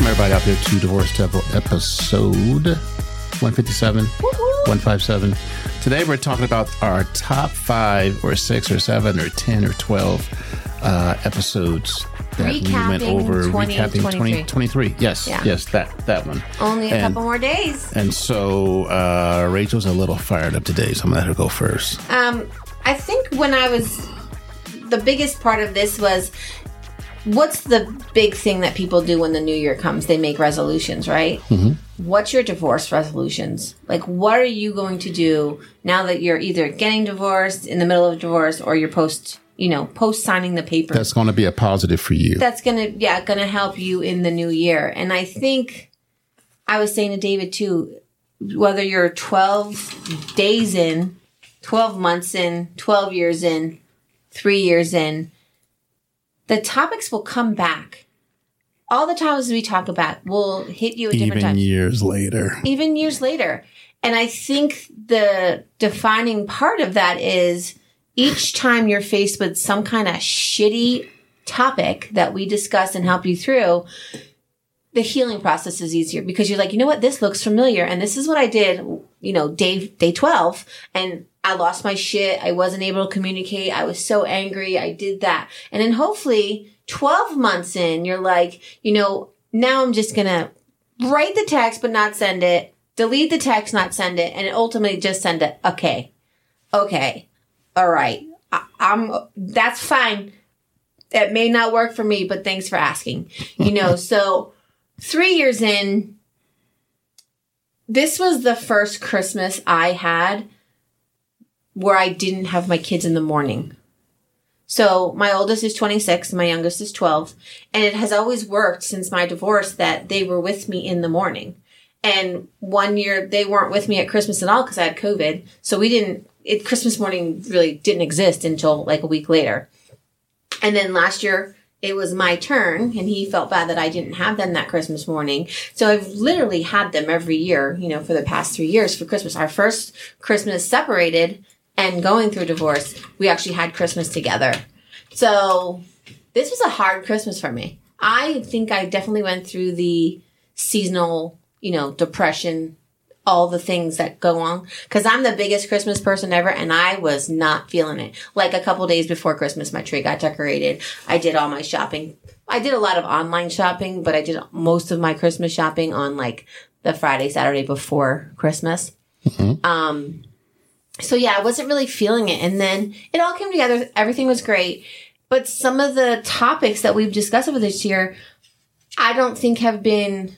Welcome everybody out there to Divorce Devil episode 157, 157. Today we're talking about our top 5 or 6 or 7 or 10 or 12 episodes that recapping we went over. 20, recapping 23. 23. Yes, yeah. Yes, that one. Only a couple more days. And so Rachel's a little fired up today, so I'm going to let her go first. I think when I was, the biggest part of this was, what's the big thing that people do when the new year comes? They make resolutions, right? Mm-hmm. What's your divorce resolutions? Like, what are you going to do now that you're either getting divorced, in the middle of divorce, or you're post signing the paper? That's going to be a positive for you. That's going to help you in the new year. And I think I was saying to David too, whether you're 12 days in, 12 months in, 12 years in, 3 years in, the topics will come back. All the topics we talk about will hit you at different times. Even years later. And I think the defining part of that is each time you're faced with some kind of shitty topic that we discuss and help you through, the healing process is easier because you're like, you know what? This looks familiar. And this is what I did, day 12. And I lost my shit. I wasn't able to communicate. I was so angry. I did that. And then hopefully 12 months in, you're like, now I'm just going to write the text, but not send it, delete the text, not send it, and ultimately just send it. Okay. All right. That's fine. That may not work for me, but thanks for asking, so 3 years in, this was the first Christmas I had where I didn't have my kids in the morning. So my oldest is 26, my youngest is 12, and it has always worked since my divorce that they were with me in the morning. And one year they weren't with me at Christmas at all because I had COVID. So Christmas morning really didn't exist until like a week later. And then last year it was my turn and he felt bad that I didn't have them that Christmas morning. So I've literally had them every year, for the past 3 years for Christmas. Our first Christmas separated and going through divorce, we actually had Christmas together. So this was a hard Christmas for me. I think I definitely went through the seasonal, depression, all the things that go on. Because I'm the biggest Christmas person ever, and I was not feeling it. Like a couple days before Christmas, my tree got decorated. I did all my shopping. I did a lot of online shopping, but I did most of my Christmas shopping on like the Friday, Saturday before Christmas. Mm-hmm. So yeah, I wasn't really feeling it. And then it all came together. Everything was great. But some of the topics that we've discussed over this year, I don't think have been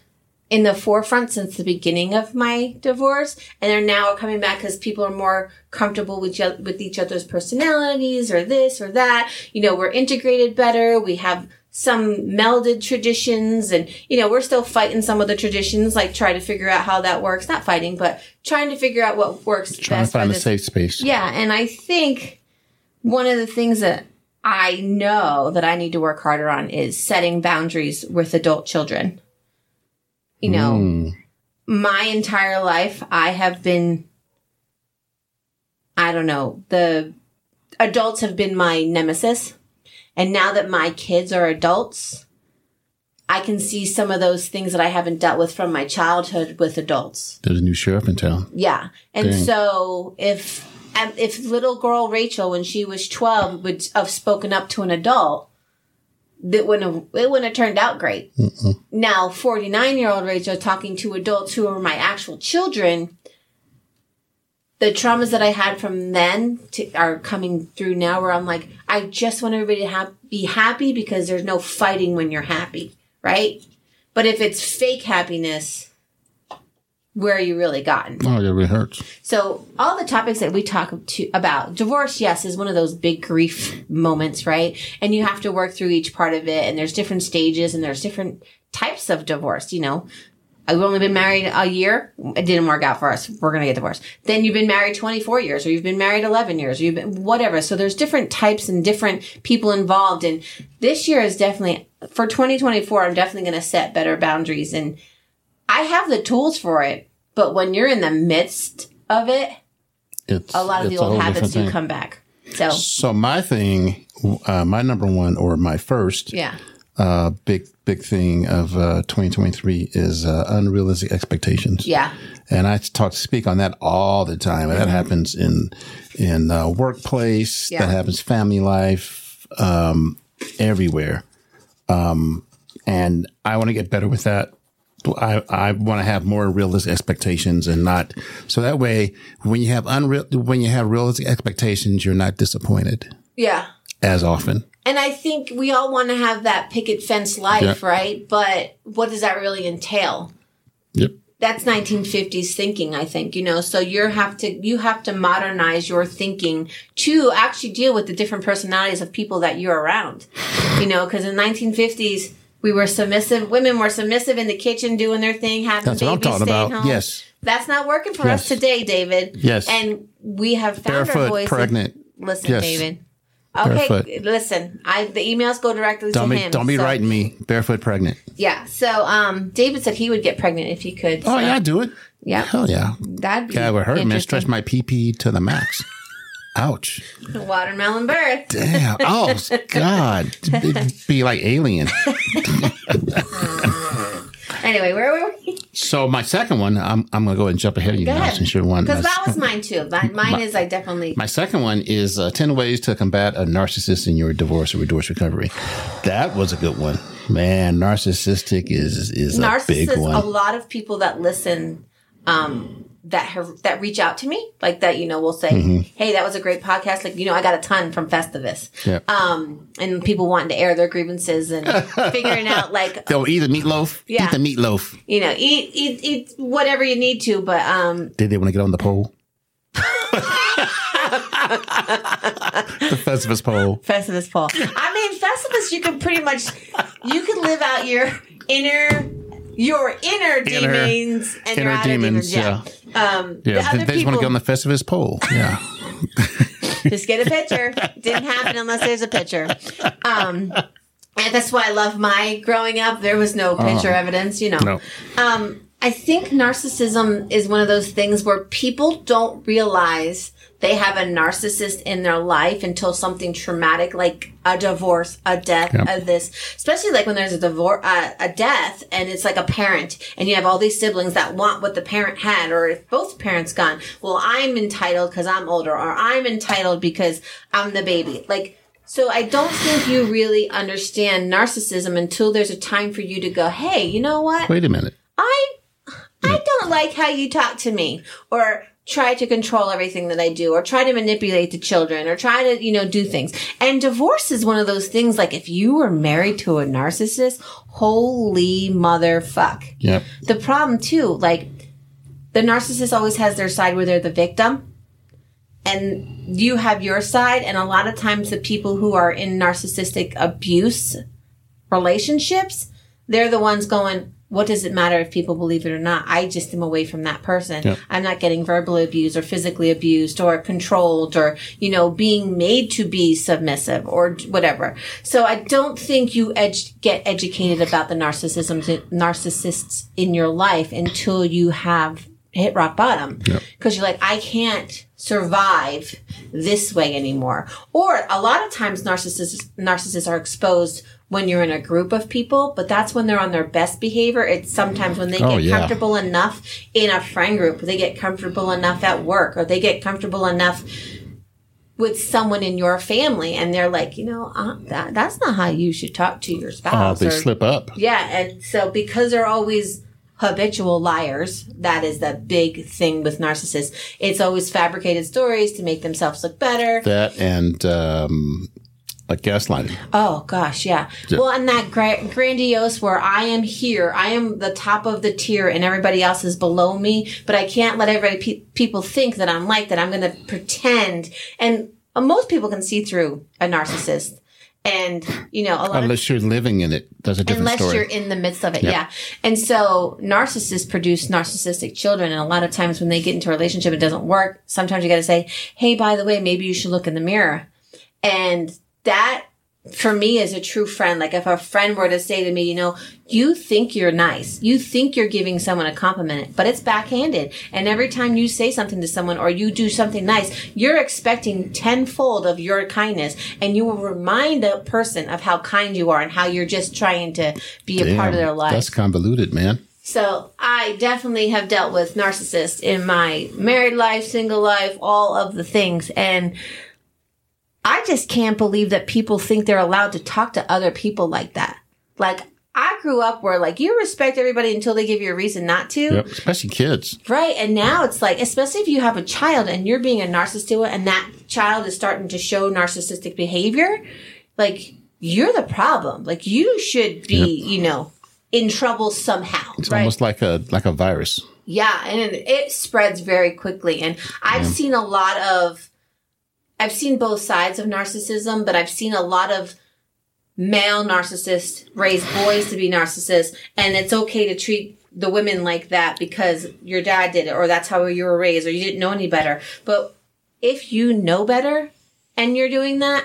in the forefront since the beginning of my divorce. And they're now coming back because people are more comfortable with each other's personalities or this or that. We're integrated better. We have some melded traditions and, we're still fighting some of the traditions, like try to figure out how that works. Not fighting, but trying to figure out what works best. Trying to find a safe space. Yeah. And I think one of the things that I know that I need to work harder on is setting boundaries with adult children. My entire life, I have been, the adults have been my nemesis. And now that my kids are adults, I can see some of those things that I haven't dealt with from my childhood with adults. There's a new sheriff in town. Yeah. And dang. So if little girl Rachel, when she was 12, would have spoken up to an adult, it wouldn't have turned out great. Mm-mm. Now, 49-year-old Rachel talking to adults who are my actual children, the traumas that I had from then are coming through now where I'm like, I just want everybody to be happy because there's no fighting when you're happy, right? But if it's fake happiness, where are you really gotten? Oh, yeah, it really hurts. So all the topics that we talk about, divorce, yes, is one of those big grief moments, right? And you have to work through each part of it, and there's different stages, and there's different types of divorce, I've only been married a year. It didn't work out for us. We're going to get divorced. Then you've been married 24 years, or you've been married 11 years, or you've been whatever. So there's different types and different people involved. And this year is definitely, for 2024, I'm definitely going to set better boundaries. And I have the tools for it, but when you're in the midst of it, a lot of the old habits do come back. So my thing, my number one or my first big big thing of 2023 is unrealistic expectations. Yeah. And I speak on that all the time. And that happens in workplace. Yeah. That happens family life, everywhere. And I want to get better with that. I want to have more realistic expectations and not. So that way, when you have realistic expectations, you're not disappointed. Yeah. As often. And I think we all want to have that picket fence life, yeah. right? But what does that really entail? Yep. That's 1950s thinking, I think, you know, so you have to modernize your thinking to actually deal with the different personalities of people that you're around, you know, because in 1950s, we were submissive. Women were submissive in the kitchen, doing their thing, having babies, staying home. That's what I'm talking about. Yes. That's not working for us today, David. Yes. And we have found our voice. Barefoot, pregnant. Listen, David. Okay, barefoot. Listen. The emails go directly to him. Don't be writing me barefoot pregnant. Yeah. So David said he would get pregnant if he could. Oh, so. Yeah, I'd do it. Yeah. Hell yeah. That'd be it would hurt me. Stretch my pee-pee to the max. Ouch. Watermelon birth. Damn. Oh, God. It'd be like Alien. Anyway, where were we? So my second one, I'm going to go ahead and jump ahead of you now since you're one. Because that was mine too. My second one is 10 ways to combat a narcissist in your divorce or divorce recovery. That was a good one. Man, narcissistic is a big one. A lot of people that listen that reach out to me like that, you know, will say, hey, that was a great podcast. Like, you know, I got a ton from Festivus. Yep. And people wanting to air their grievances and figuring out like. They'll eat the meatloaf. Yeah. Eat the meatloaf. You know, eat whatever you need to. But. Did they want to get on the poll? The Festivus poll. Festivus poll. I mean, Festivus, you can pretty much, you can live out your inner demons. They just want to get on the Festivus poll. Yeah. Just get a picture. Didn't happen unless there's a picture. And that's why I love my growing up. There was no picture evidence, you know. No. I think narcissism is one of those things where people don't realize they have a narcissist in their life until something traumatic, like a divorce, a death, a this. Especially like when there's a divorce, a death, and it's like a parent, and you have all these siblings that want what the parent had, or if both parents gone, well, I'm entitled because I'm older, or I'm entitled because I'm the baby. Like, so I don't think you really understand narcissism until there's a time for you to go, hey, you know what? Wait a minute. I don't like how you talk to me, or try to control everything that I do, or try to manipulate the children, or try to, you know, do things. And divorce is one of those things, like if you were married to a narcissist, holy motherfuck. Yep. The problem too, like the narcissist always has their side where they're the victim. And you have your side. And a lot of times the people who are in narcissistic abuse relationships, they're the ones going, what does it matter if people believe it or not? I just am away from that person. Yep. I'm not getting verbally abused or physically abused or controlled or, you know, being made to be submissive or whatever. So I don't think you get educated about the narcissists in your life until you have hit rock bottom. Yep. Because you're like, I can't survive this way anymore. Or a lot of times narcissists are exposed when you're in a group of people, but that's when they're on their best behavior. It's sometimes when they get comfortable enough in a friend group, they get comfortable enough at work, or they get comfortable enough with someone in your family, and they're like, you know, that's not how you should talk to your spouse. They slip up. Yeah, and so because they're always habitual liars, that is the big thing with narcissists. It's always fabricated stories to make themselves look better. That and... like gaslighting. Oh, gosh, yeah. Well, and that grandiose where I am here, I am the top of the tier and everybody else is below me, but I can't let everybody people think that I'm like that. I'm going to pretend. And most people can see through a narcissist. And, you know, unless you're living in it, that's a different story. Unless you're in the midst of it, yeah. And so narcissists produce narcissistic children. And a lot of times when they get into a relationship, it doesn't work. Sometimes you got to say, hey, by the way, maybe you should look in the mirror. And that for me as a true friend, like if a friend were to say to me, you know, you think you're nice, you think you're giving someone a compliment, but it's backhanded. And every time you say something to someone or you do something nice, you're expecting tenfold of your kindness, and you will remind the person of how kind you are and how you're just trying to be a part of their life. That's convoluted, man. So I definitely have dealt with narcissists in my married life, single life, all of the things. And I just can't believe that people think they're allowed to talk to other people like that. Like, I grew up where, like, you respect everybody until they give you a reason not to. Yep, especially kids. Right. And now it's like, especially if you have a child and you're being a narcissist to it, and that child is starting to show narcissistic behavior, like, you're the problem. Like, you should be, you know, in trouble somehow. It's almost like a virus. Yeah. And it spreads very quickly. And I've seen a lot of... I've seen both sides of narcissism, but I've seen a lot of male narcissists raise boys to be narcissists, and it's okay to treat the women like that because your dad did it, or that's how you were raised, or you didn't know any better. But if you know better and you're doing that,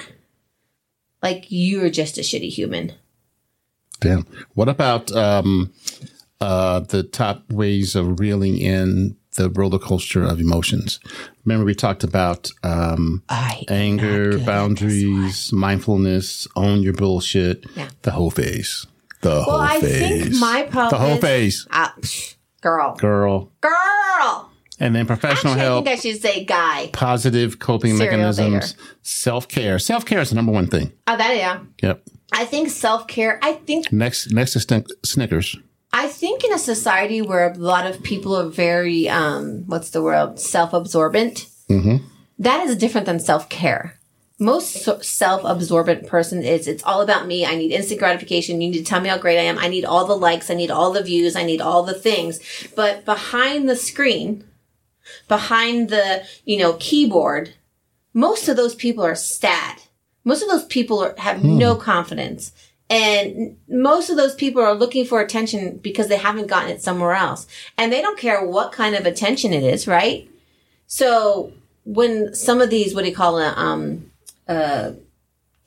like, you're just a shitty human. Damn. What about the top ways of reeling in the roller coaster of emotions? Remember, we talked about anger, boundaries, mindfulness, own your bullshit, the whole phase. The whole phase. I think my problem is... The whole phase. Girl. And then professional help. I think I should say guy. Positive coping mechanisms. Self-care. Self-care is the number one thing. Oh, that, yeah. Yep. I think self-care, Next is Snickers. I think in a society where a lot of people are very, self-absorbent, that is different than self-care. Most self-absorbent person is, it's all about me. I need instant gratification. You need to tell me how great I am. I need all the likes. I need all the views. I need all the things. But behind the screen, behind the, keyboard, most of those people are sad. Most of those people have no confidence. And most of those people are looking for attention because they haven't gotten it somewhere else. And they don't care what kind of attention it is, right? So when some of these,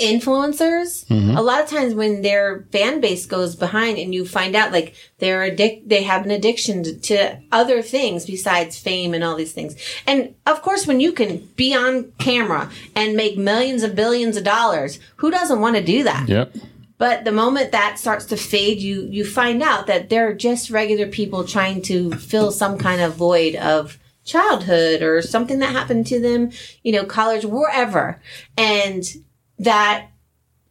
influencers, a lot of times when their fan base goes behind and you find out, like, they have an addiction to other things besides fame and all these things. And of course, when you can be on camera and make millions and billions of dollars, who doesn't want to do that? Yep. But the moment that starts to fade, you find out that they're just regular people trying to fill some kind of void of childhood or something that happened to them, college, wherever. And that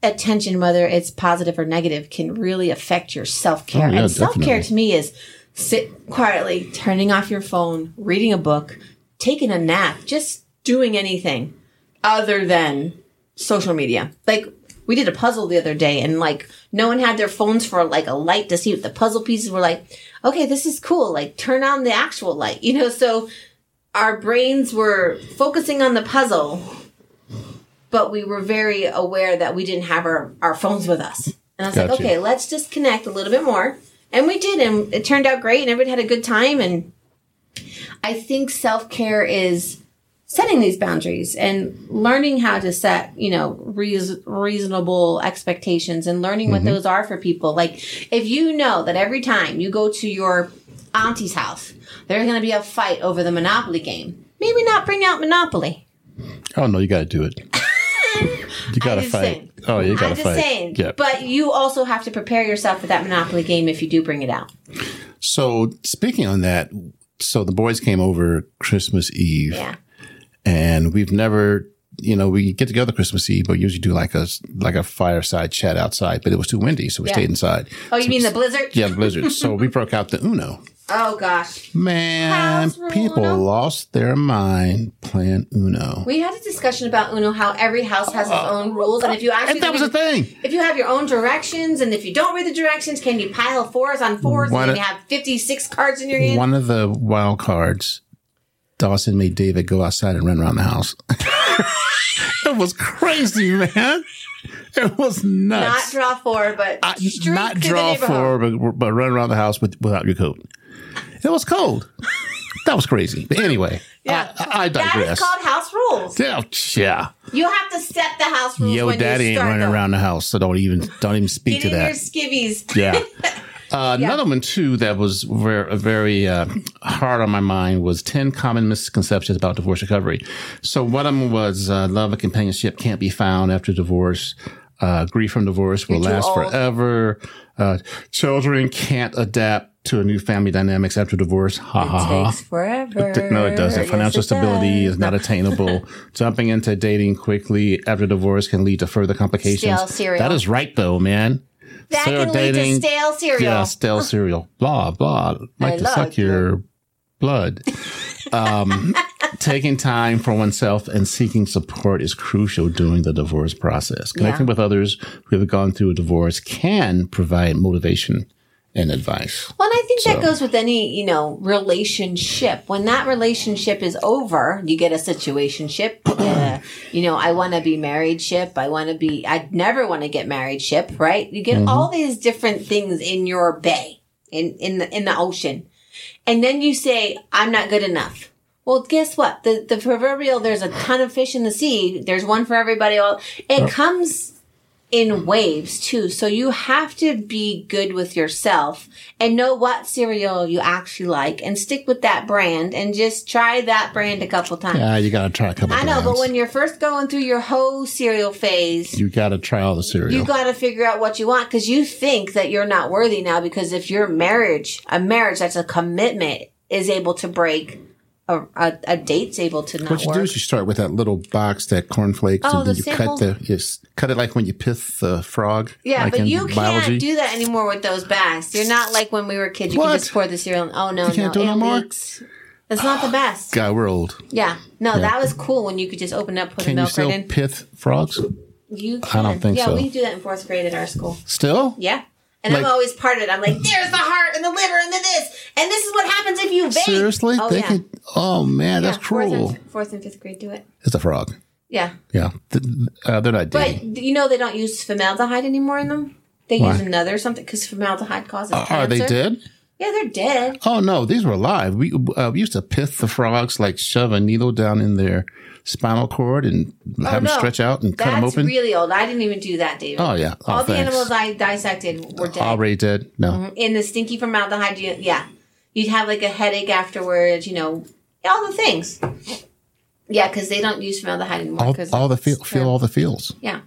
attention, whether it's positive or negative, can really affect your self-care. Oh, yeah, and self-care to me is sit quietly, turning off your phone, reading a book, taking a nap, just doing anything other than social media. Like, we did a puzzle the other day, and no one had their phones for a light to see what the puzzle pieces were. Like, okay, this is cool. Like, turn on the actual light, So our brains were focusing on the puzzle, but we were very aware that we didn't have our phones with us. And I was like, okay, let's just connect a little bit more. And we did, and it turned out great, and everybody had a good time. And I think self-care is setting these boundaries and learning how to set, reasonable expectations, and learning what those are for people. Like, if you know that every time you go to your auntie's house, there's going to be a fight over the Monopoly game, maybe not bring out Monopoly. Oh, no, you got to do it. You got to fight. You got to fight. I'm just saying. Yep. But you also have to prepare yourself for that Monopoly game if you do bring it out. So, speaking on that, the boys came over Christmas Eve. Yeah. And we've never, we get together Christmas Eve, but usually do like a fireside chat outside. But it was too windy, so we stayed inside. Oh, you mean the blizzard? Yeah, the blizzard. So we broke out the Uno. Oh, gosh. Man, people lost their mind playing Uno. We had a discussion about Uno, how every house has its own rules. And if you actually... And that was a thing. If you have your own directions, and if you don't read the directions, can you pile fours on fours? And you have 56 cards in your hand? One of the wild cards... Dawson made David go outside and run around the house. It was crazy, man. It was nuts. Not draw four, but not draw four, but run around the house without your coat. It was cold. That was crazy. But anyway, yeah. I digress. That is called house rules. Yeah. You have to set the house rules. Yo, daddy ain't running around the house, so don't even speak to that. Get in your skivvies. Yeah. Another one, too, that was very hard on my mind was 10 common misconceptions about divorce recovery. So one of them was love and companionship can't be found after divorce. Grief from divorce will last forever. Children can't adapt to a new family dynamics after divorce. It takes forever. No, it doesn't. Financial stability is not attainable. Jumping into dating quickly after divorce can lead to further complications. Stale cereal. That is right, though, man. That can lead to stale cereal. Yeah, stale cereal. Blah, blah. Like to suck your blood. Taking time for oneself and seeking support is crucial during the divorce process. Connecting with others who have gone through a divorce can provide motivation and advice. Well, and I think that goes with any, relationship. When that relationship is over, you get a situationship. You get a, I want to be married ship. I never want to get married ship, right? You get all these different things in your bay, in the ocean. And then you say, I'm not good enough. Well, guess what? The proverbial, there's a ton of fish in the sea. There's one for everybody. It comes in waves, too. So you have to be good with yourself and know what cereal you actually like and stick with that brand and just try that brand a couple times. Yeah, you got to try a couple times. I know, but when you're first going through your whole cereal phase, you got to try all the cereal. You got to figure out what you want because you think that you're not worthy now because if your marriage that's a commitment, is able to break, a date's able to not work. What you do is you start with that little box, that cornflakes, and then you cut it like when you pith the frog. Yeah, like but you can't do that anymore with those bags. You're not like when we were kids. You can just pour the cereal in. Oh, no, you can't do it anymore? Leaks. It's not the best. God, we're old. Yeah. No, that was cool when you could just open up, put the milk right in. Can you still pith frogs? You can. I don't think so. Yeah, we do that in 4th grade at our school. Still? Yeah. And I'm always part of it. I'm like, there's the heart and the liver and the this. And this is what happens if you vape. Seriously? Oh, that's cruel. 4th and 5th grade do it. It's a frog. Yeah. Yeah. They're not dead. But they don't use formaldehyde anymore in them? They use another something because formaldehyde causes cancer. Are they dead? Yeah, they're dead. Oh, no. These were alive. We used to pith the frogs, like shove a needle down in their spinal cord and have them stretch out and cut them open. That's really old. I didn't even do that, David. Oh, yeah. All the animals I dissected were dead. Already dead? No. Mm-hmm. In the stinky formaldehyde, you'd have like a headache afterwards, all the things. Yeah, because they don't use formaldehyde anymore. All the feels. Yeah.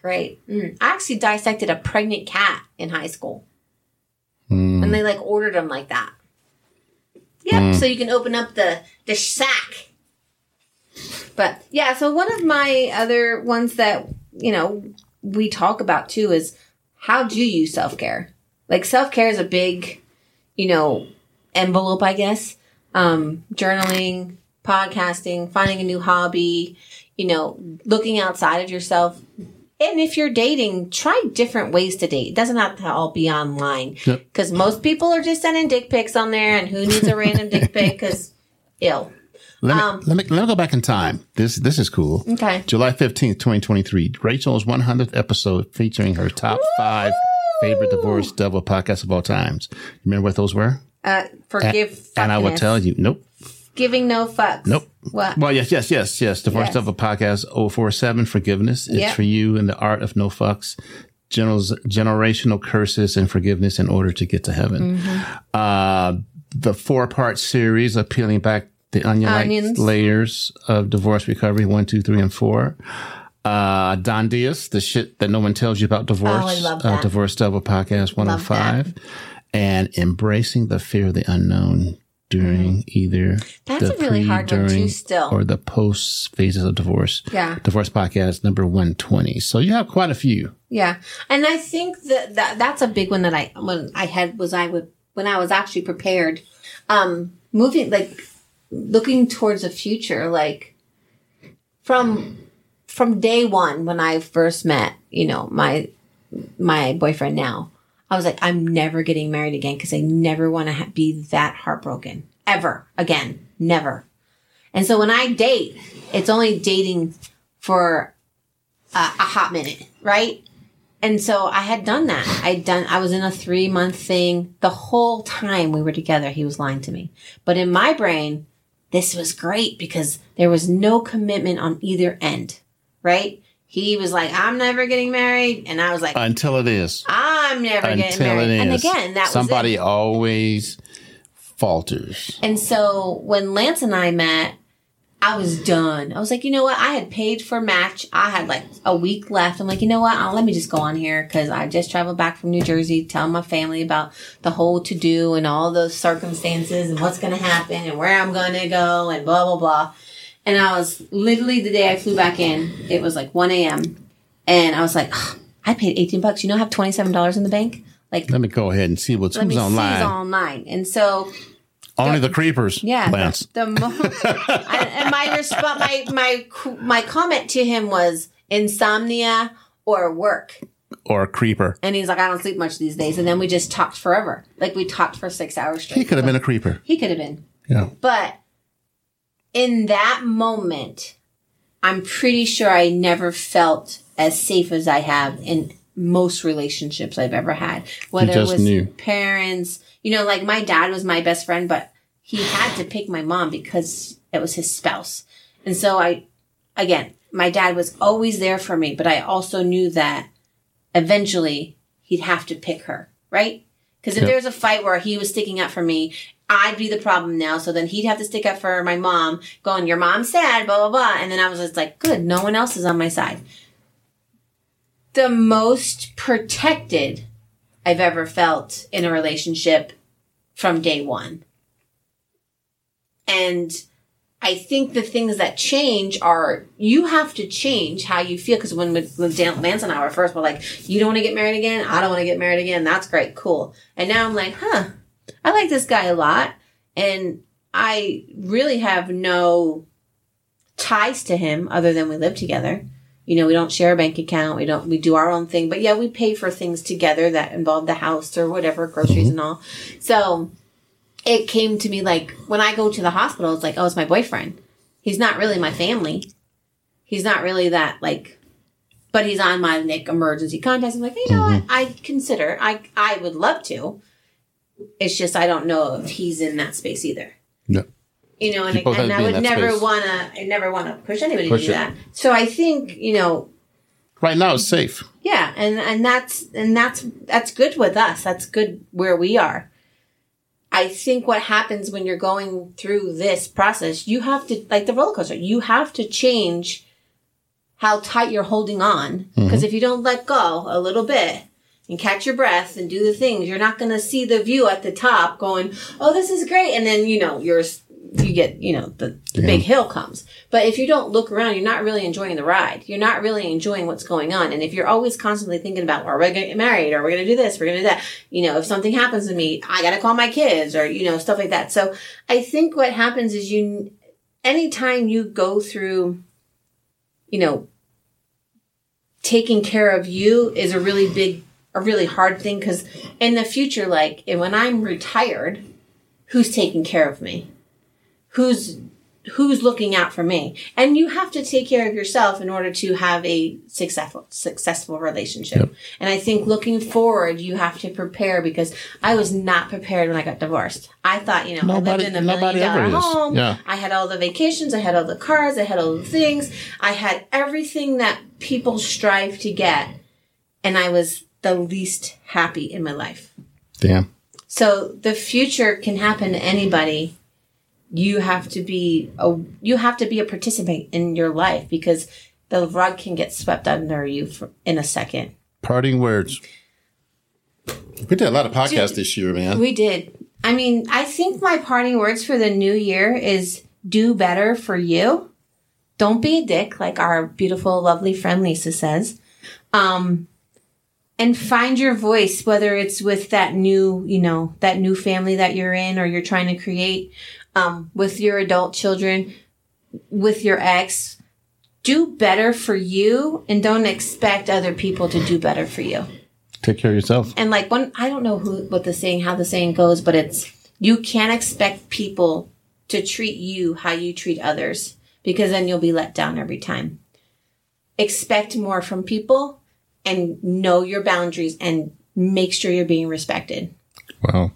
Great. I actually dissected a pregnant cat in high school. And they ordered them like that. Yep. So you can open up the sack. But so one of my other ones that, we talk about too is how do you use self-care? Like self-care is a big, envelope, I guess. Journaling, podcasting, finding a new hobby, looking outside of yourself. And if you're dating, try different ways to date. It doesn't have to all be online. Because most people are just sending dick pics on there, and who needs a random dick pic? Because, ill. Let me go back in time. This is cool. Okay. July 15th, 2023. Rachel's 100th episode featuring her top 5 favorite Divorce Devil podcasts of all times. Remember what those were? Forgive. And I will tell you. Nope. Giving no fucks. Nope. What? Well, yes. Divorce Devil Podcast 047, Forgiveness. It's for you and the art of no fucks, generational curses and forgiveness in order to get to heaven. Mm-hmm. The 4-part series of peeling back the onion-like layers of divorce recovery, 1, 2, 3, and 4. Don Diaz, the shit that no one tells you about divorce. Oh, I love that. Divorce Devil Podcast 105. And Embracing the Fear of the Unknown. During either that's the a really pre, hard during, one too still. Or the post phases of divorce. Yeah. Divorce podcast number 120. So you have quite a few. Yeah. And I think that's a big one that I was actually prepared. Moving looking towards the future, from day one when I first met, my boyfriend now. I was like, I'm never getting married again because I never want to be that heartbroken ever again. Never. And so when I date, it's only dating for a hot minute, right? And so I had done that. I was in a 3-month thing. The whole time we were together, he was lying to me. But in my brain, this was great because there was no commitment on either end, right? He was like, I'm never getting married. And I was like, until it is. I'm never getting married. And again, that was it. Somebody always falters. And so when Lance and I met, I was done. I was like, you know what? I had paid for Match. I had like a week left. I'm like, you know what? Let me just go on here because I just traveled back from New Jersey telling my family about the whole to-do and all those circumstances and what's going to happen and where I'm going to go and blah, blah, blah. And I was literally the day I flew back in, it was like 1 a.m. And I was like, I paid $18. You know, I have $27 in the bank. Like, let me go ahead and see what's online. Who's online. And so... Only the creepers. Yeah. Lance. My comment to him was insomnia or work. Or creeper. And he's like, I don't sleep much these days. And then we just talked forever. Like we talked for 6 hours straight. He could have been a creeper. He could have been. Yeah. But in that moment, I'm pretty sure I never felt as safe as I have in most relationships I've ever had. Whether it was parents... You know, like my dad was my best friend, but he had to pick my mom because it was his spouse. And so my dad was always there for me, but I also knew that eventually he'd have to pick her, right? Because if there was a fight where he was sticking up for me, I'd be the problem now. So then he'd have to stick up for my mom, going, your mom's sad, blah, blah, blah. And then I was just like, good, no one else is on my side. The most protected I've ever felt in a relationship from day one. And I think the things that change are you have to change how you feel. Because when Lance and I were first, we're like, you don't want to get married again? I don't want to get married again. That's great. Cool. And now I'm like, I like this guy a lot. And I really have no ties to him other than we live together. You know, we don't share a bank account. We do our own thing. But yeah, we pay for things together that involve the house or whatever, groceries and all. So it came to me like when I go to the hospital, it's like, oh, it's my boyfriend. He's not really my family. He's not really that like, but he's on my emergency contacts. I'm like, hey, you know what? I would love to. It's just, I don't know if he's in that space either. No. You know, and I never want to push anybody to do that. So I think, you know, right now it's safe. Yeah, and that's good with us. That's good where we are. I think what happens when you're going through this process, you have to, like the roller coaster, you have to change how tight you're holding on. Because if you don't let go a little bit and catch your breath and do the things, you're not going to see the view at the top going, oh, this is great. And then, you know, you get, you know, the big hill comes. But if you don't look around, you're not really enjoying the ride. You're not really enjoying what's going on. And if you're always constantly thinking about, well, are we going to get married? Or we're going to do this? We're going to do that? You know, if something happens to me, I got to call my kids or, you know, stuff like that. So I think what happens is anytime you go through, you know, taking care of you is a really hard thing. Because in the future, like when I'm retired, who's taking care of me? Who's looking out for me? And you have to take care of yourself in order to have a successful relationship. Yep. And I think looking forward, you have to prepare because I was not prepared when I got divorced. I thought, you know, I lived in $1 million home. Yeah. I had all the vacations. I had all the cars. I had all the things. I had everything that people strive to get. And I was the least happy in my life. Damn. So the future can happen to anybody. You have to be a participant in your life because the rug can get swept under you in a second. Parting words. We did a lot of podcasts this year, man. We did. I mean, I think my parting words for the new year is do better for you. Don't be a dick, like our beautiful, lovely friend Lisa says. And find your voice, whether it's with that new family that you're in or you're trying to create. With your adult children, with your ex, do better for you and don't expect other people to do better for you. Take care of yourself. And like I don't know how the saying goes, but it's, you can't expect people to treat you how you treat others because then you'll be let down every time. Expect more from people and know your boundaries and make sure you're being respected. Wow.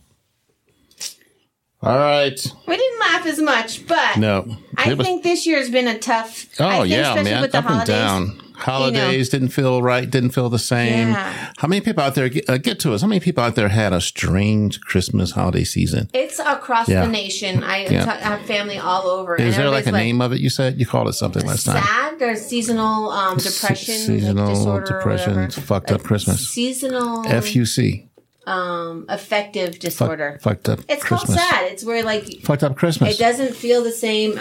All right. We didn't laugh as much, but no. I think this year has been a tough. Oh, yeah, man. With the up and down. Holidays, you know, didn't feel right, didn't feel the same. Yeah. How many people out there, get to us, how many people out there had a strange Christmas holiday season? It's across the nation. I have family all over. Is there like a name of it you said? You called it something last time. SAD, there's seasonal depression. Seasonal disorder, depression, fucked up Christmas. Seasonal. FUC. Affective disorder. Fucked up. It's Christmas. Called SAD. It's where like fucked up Christmas. It doesn't feel the same.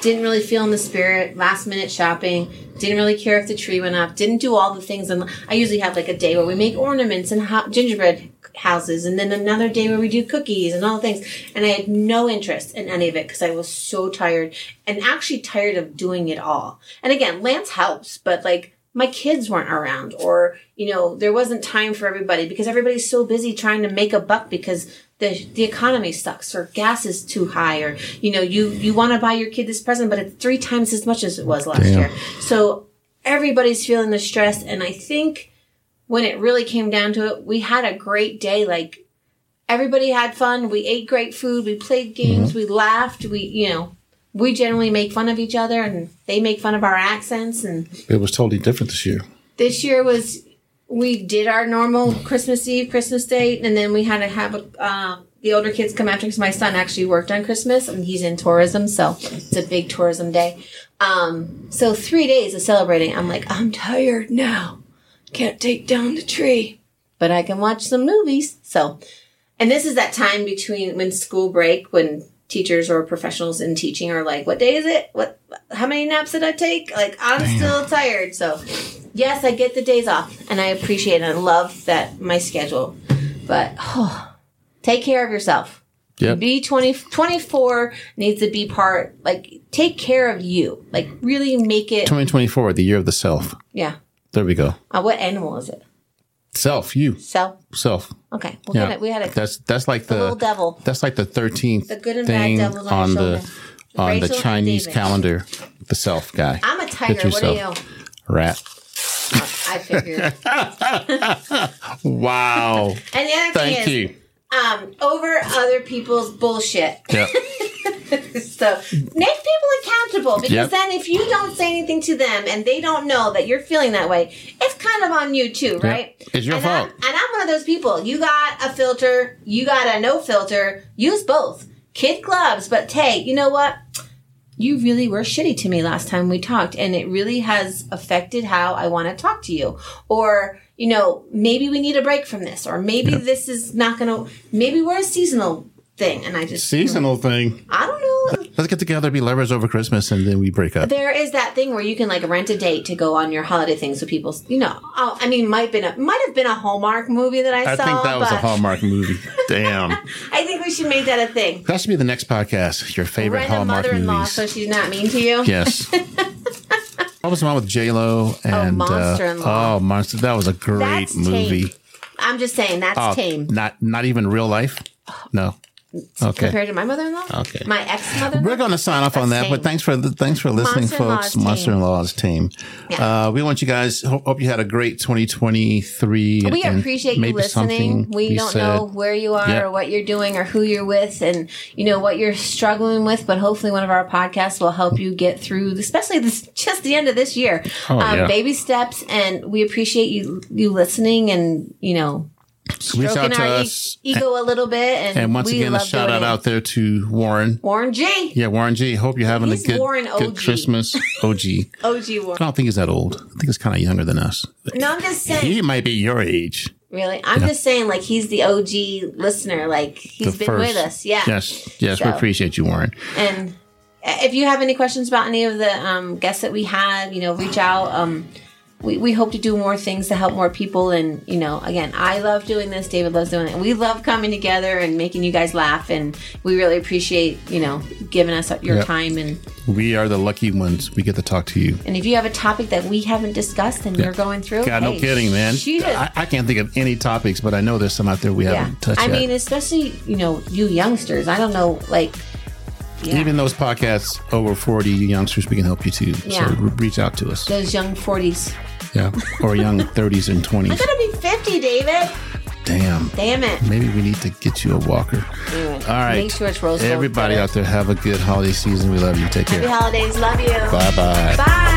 Didn't really feel in the spirit. Last minute shopping. Didn't really care if the tree went up. Didn't do all the things. And I usually have like a day where we make ornaments and gingerbread houses, and then another day where we do cookies and all the things. And I had no interest in any of it because I was so tired and actually tired of doing it all. And again, Lance helps, but like. My kids weren't around or, you know, there wasn't time for everybody because everybody's so busy trying to make a buck because the economy sucks or gas is too high or, you know, you want to buy your kid this present, but it's 3 times as much as it was last year. So everybody's feeling the stress. And I think when it really came down to it, we had a great day. Like everybody had fun. We ate great food. We played games. Mm-hmm. We laughed. We generally make fun of each other, and they make fun of our accents. And it was totally different this year. This year we did our normal Christmas Eve, Christmas Day, and then we had to have the older kids come after because my son actually worked on Christmas, and he's in tourism, so it's a big tourism day. So 3 days of celebrating. I'm like, I'm tired now. Can't take down the tree, but I can watch some movies. So, and this is that time between when school break, when teachers or professionals in teaching are like, what day is it? What? How many naps did I take? Like, I'm still tired. So, yes, I get the days off, and I appreciate it. I love that my schedule. But take care of yourself. Yep. Be 24 needs to be part. Like, take care of you. Like, really make it. 2024, the year of the self. Yeah. There we go. What animal is it? Self, you. Self. Okay. We had it. That's like the little devil. That's like the 13th the good and thing bad devils on the on the Chinese calendar. The self guy. I'm a tiger. What are you? Rat. I figured. Wow. And the other thing is, over other people's bullshit. Yep. So make people accountable because then if you don't say anything to them and they don't know that you're feeling that way, it's kind of on you too, right? It's your fault. I'm one of those people. You got a filter. You got a no filter. Use both. Kid gloves. But hey, you know what? You really were shitty to me last time we talked, and it really has affected how I want to talk to you. Or, you know, maybe we need a break from this, or maybe this is not going to, maybe we're a seasonal thing, and I just thing. I don't know. Let's get together, be lovers over Christmas, and then we break up. There is that thing where you can like rent a date to go on your holiday thing, so people, you know. I mean, might have been a Hallmark movie that I saw. I think that was a Hallmark movie. Damn. I think we should make that a thing. That should be the next podcast. Your favorite Hallmark movies. Rent a mother-in-law so she's not mean to you. Yes. What was the one with J-Lo and Monster-in-Law? Monster. That was a great movie. Tame. I'm just saying that's tame. Not even real life. No. Okay. Compared to my mother-in-law, my ex-mother-in-law. We're going to sign off on that, but thanks for listening, folks. Monster-in-law's team. Yeah. We want you guys. Hope you had a great 2023. We appreciate you listening. We don't know where you are or what you're doing or who you're with, and you know what you're struggling with. But hopefully, one of our podcasts will help you get through, especially just the end of this year. Baby steps, and we appreciate you listening, and you know. Reach out to us. Ego a little bit, and once again, a shout out there to Warren. Warren G. Yeah, Warren G. Hope you're having a good Christmas. OG. OG Warren. I don't think he's that old. I think he's kind of younger than us. No, I'm just saying he might be your age. Really, I'm just saying like he's the OG listener. Like he's been with us. Yeah. Yes. So. We appreciate you, Warren. And if you have any questions about any of the guests that we had, you know, reach out. We hope to do more things to help more people. And, you know, again, I love doing this. David loves doing it. And we love coming together and making you guys laugh. And we really appreciate, you know, giving us your time. And we are the lucky ones. We get to talk to you. And if you have a topic that we haven't discussed and you're going through. God, no kidding, man. I can't think of any topics, but I know there's some out there we haven't touched yet. I mean, especially, you know, you youngsters. I don't know, like... Yeah. Even those podcasts over 40, you youngsters, we can help you too. So reach out to us. Those young 40s. Yeah, or young 30s and 20s. I'm going to be 50, David. Damn it. Maybe we need to get you a walker. Anyway, all right. Everybody out there, have a good holiday season. We love you. Take care. Happy holidays. Love you. Bye-bye. Bye.